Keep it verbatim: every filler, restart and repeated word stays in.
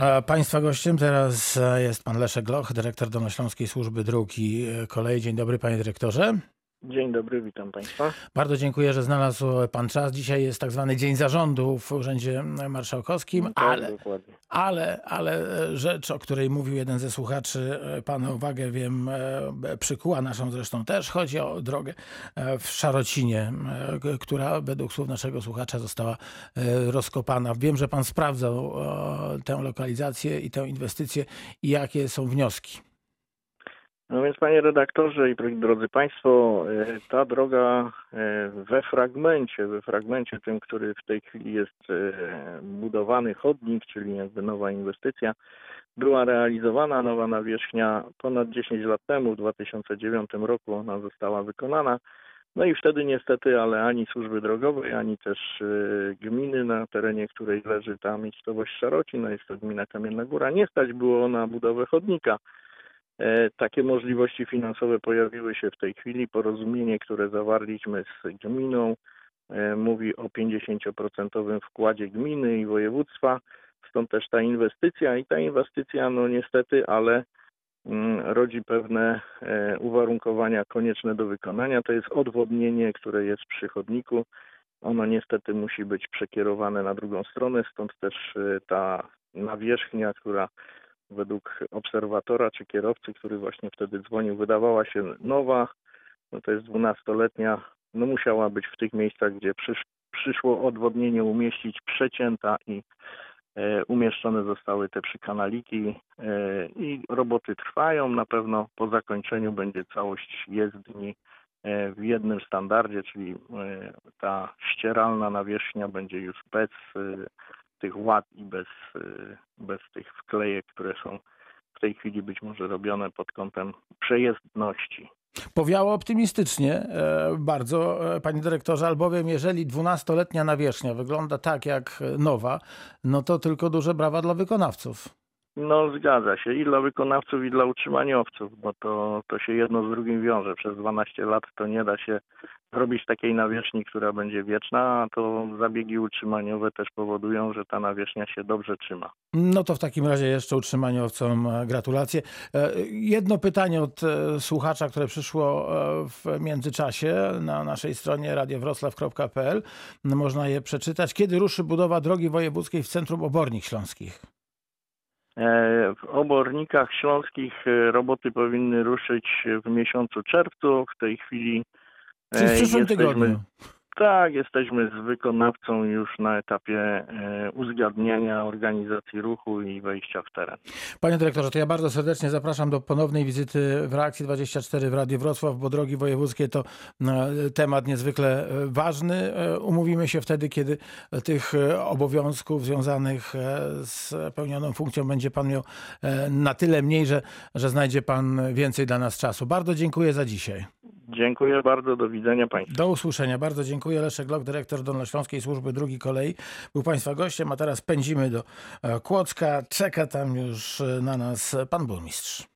A państwa gościem teraz jest pan Leszek Loch, dyrektor Dolnośląskiej Służby Dróg i Kolei. Dzień dobry, panie dyrektorze. Dzień dobry, witam państwa. Bardzo dziękuję, że znalazł pan czas. Dzisiaj jest tak zwany Dzień Zarządu w Urzędzie Marszałkowskim, no tak, ale, ale, ale rzecz, o której mówił jeden ze słuchaczy, pana uwagę, wiem, przykuła naszą zresztą też. Chodzi o drogę w Szarocinie, która według słów naszego słuchacza została rozkopana. Wiem, że pan sprawdzał tę lokalizację i tę inwestycję i jakie są wnioski. No więc, panie redaktorze i drodzy państwo, ta droga we fragmencie, we fragmencie tym, który w tej chwili jest budowany, chodnik, czyli jakby nowa inwestycja, była realizowana, nowa nawierzchnia ponad dziesięć lat temu, w dwa tysiące dziewiątym roku ona została wykonana. No i wtedy niestety, ale ani służby drogowej, ani też gminy, na terenie której leży ta miejscowość Szarocin, no jest to gmina Kamienna Góra, nie stać było na budowę chodnika. Takie możliwości finansowe pojawiły się w tej chwili. Porozumienie, które zawarliśmy z gminą, mówi o pięćdziesięcioprocentowym wkładzie gminy i województwa. Stąd też ta inwestycja i ta inwestycja, no niestety, ale rodzi pewne uwarunkowania konieczne do wykonania. To jest odwodnienie, które jest przy chodniku. Ono niestety musi być przekierowane na drugą stronę. Stąd też ta nawierzchnia, która według obserwatora czy kierowcy, który właśnie wtedy dzwonił, wydawała się nowa, no to jest dwunastoletnia, no musiała być w tych miejscach, gdzie przysz, przyszło odwodnienie, umieścić przecięta i e, umieszczone zostały te przykanaliki e, i roboty trwają. Na pewno po zakończeniu będzie całość jezdni e, w jednym standardzie, czyli e, ta ścieralna nawierzchnia będzie już bez e, tych łat i bez, bez tych wklejek, które są w tej chwili być może robione pod kątem przejezdności. Powiało optymistycznie bardzo, panie dyrektorze, albowiem jeżeli dwunastoletnia nawierzchnia wygląda tak jak nowa, no to tylko duże brawa dla wykonawców. No zgadza się. I dla wykonawców, i dla utrzymaniowców, bo to, to się jedno z drugim wiąże. Przez dwanaście lat to nie da się robić takiej nawierzchni, która będzie wieczna, a to zabiegi utrzymaniowe też powodują, że ta nawierzchnia się dobrze trzyma. No to w takim razie jeszcze utrzymaniowcom gratulacje. Jedno pytanie od słuchacza, które przyszło w międzyczasie na naszej stronie radio wroclaw kropka p l. Można je przeczytać. Kiedy ruszy budowa drogi wojewódzkiej w centrum Obornik Śląskich? W Obornikach Śląskich roboty powinny ruszyć w miesiącu czerwcu. W tej chwili Czyli w przyszłym jesteśmy, tygodniu. Tak, jesteśmy z wykonawcą już na etapie uzgadniania organizacji ruchu i wejścia w teren. Panie dyrektorze, to ja bardzo serdecznie zapraszam do ponownej wizyty w Reakcji dwadzieścia cztery w Radiu Wrocław, bo drogi wojewódzkie to temat niezwykle ważny. Umówimy się wtedy, kiedy tych obowiązków związanych z pełnioną funkcją będzie pan miał na tyle mniej, że, że znajdzie pan więcej dla nas czasu. Bardzo dziękuję za dzisiaj. Dziękuję bardzo, do widzenia państwu. Do usłyszenia, bardzo dziękuję. Leszek Loch, dyrektor Dolnośląskiej Służby Dróg i Kolei, był państwa gościem, a teraz pędzimy do Kłodzka. Czeka tam już na nas pan burmistrz.